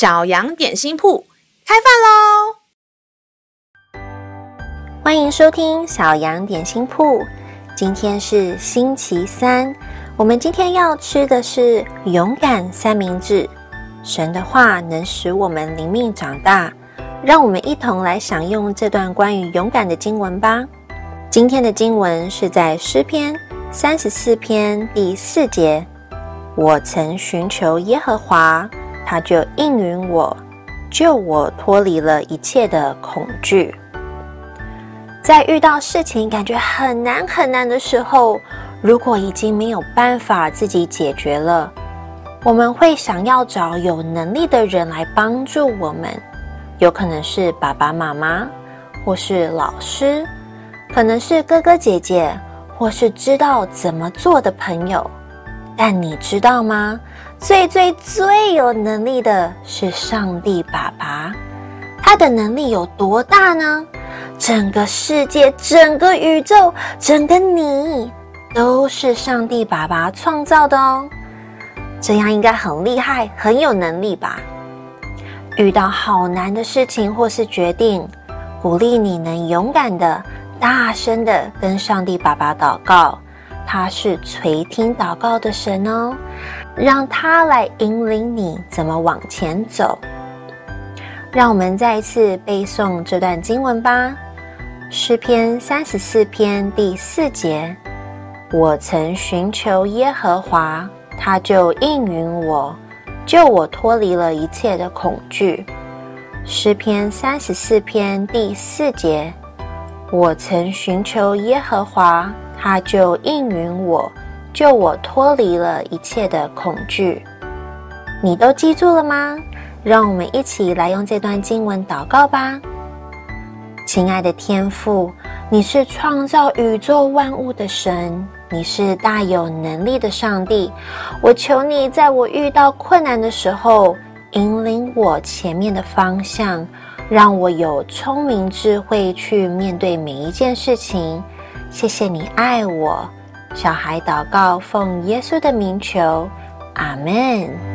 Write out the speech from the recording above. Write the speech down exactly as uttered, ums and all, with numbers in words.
小羊点心铺开饭喽！欢迎收听小羊点心铺。今天是星期三，我们今天要吃的是勇敢三明治。神的话能使我们灵命长大，让我们一同来享用这段关于勇敢的经文吧。今天的经文是在诗篇三十四篇第四节：我曾寻求耶和华，他就应允我，救我脱离了一切的恐惧。在遇到事情感觉很难很难的时候，如果已经没有办法自己解决了，我们会想要找有能力的人来帮助我们，有可能是爸爸妈妈，或是老师，可能是哥哥姐姐，或是知道怎么做的朋友。但你知道吗？最最最有能力的是上帝爸爸。他的能力有多大呢？整个世界，整个宇宙，整个你，都是上帝爸爸创造的哦。这样应该很厉害，很有能力吧？遇到好难的事情或是决定，鼓励你能勇敢的、大声的跟上帝爸爸祷告，他是垂听祷告的神哦，让他来引领你怎么往前走。让我们再一次背诵这段经文吧，诗篇三十四篇第四节：我曾寻求耶和华，他就应允我，救我脱离了一切的恐惧。诗篇三十四篇第四节：我曾寻求耶和华，他就应允我，救我脱离了一切的恐惧。你都记住了吗？让我们一起来用这段经文祷告吧。亲爱的天父，你是创造宇宙万物的神，你是大有能力的上帝，我求你在我遇到困难的时候，引领我前面的方向，让我有聪明智慧去面对每一件事情。谢谢你爱我，小孩祷告，奉耶稣的名求，阿们。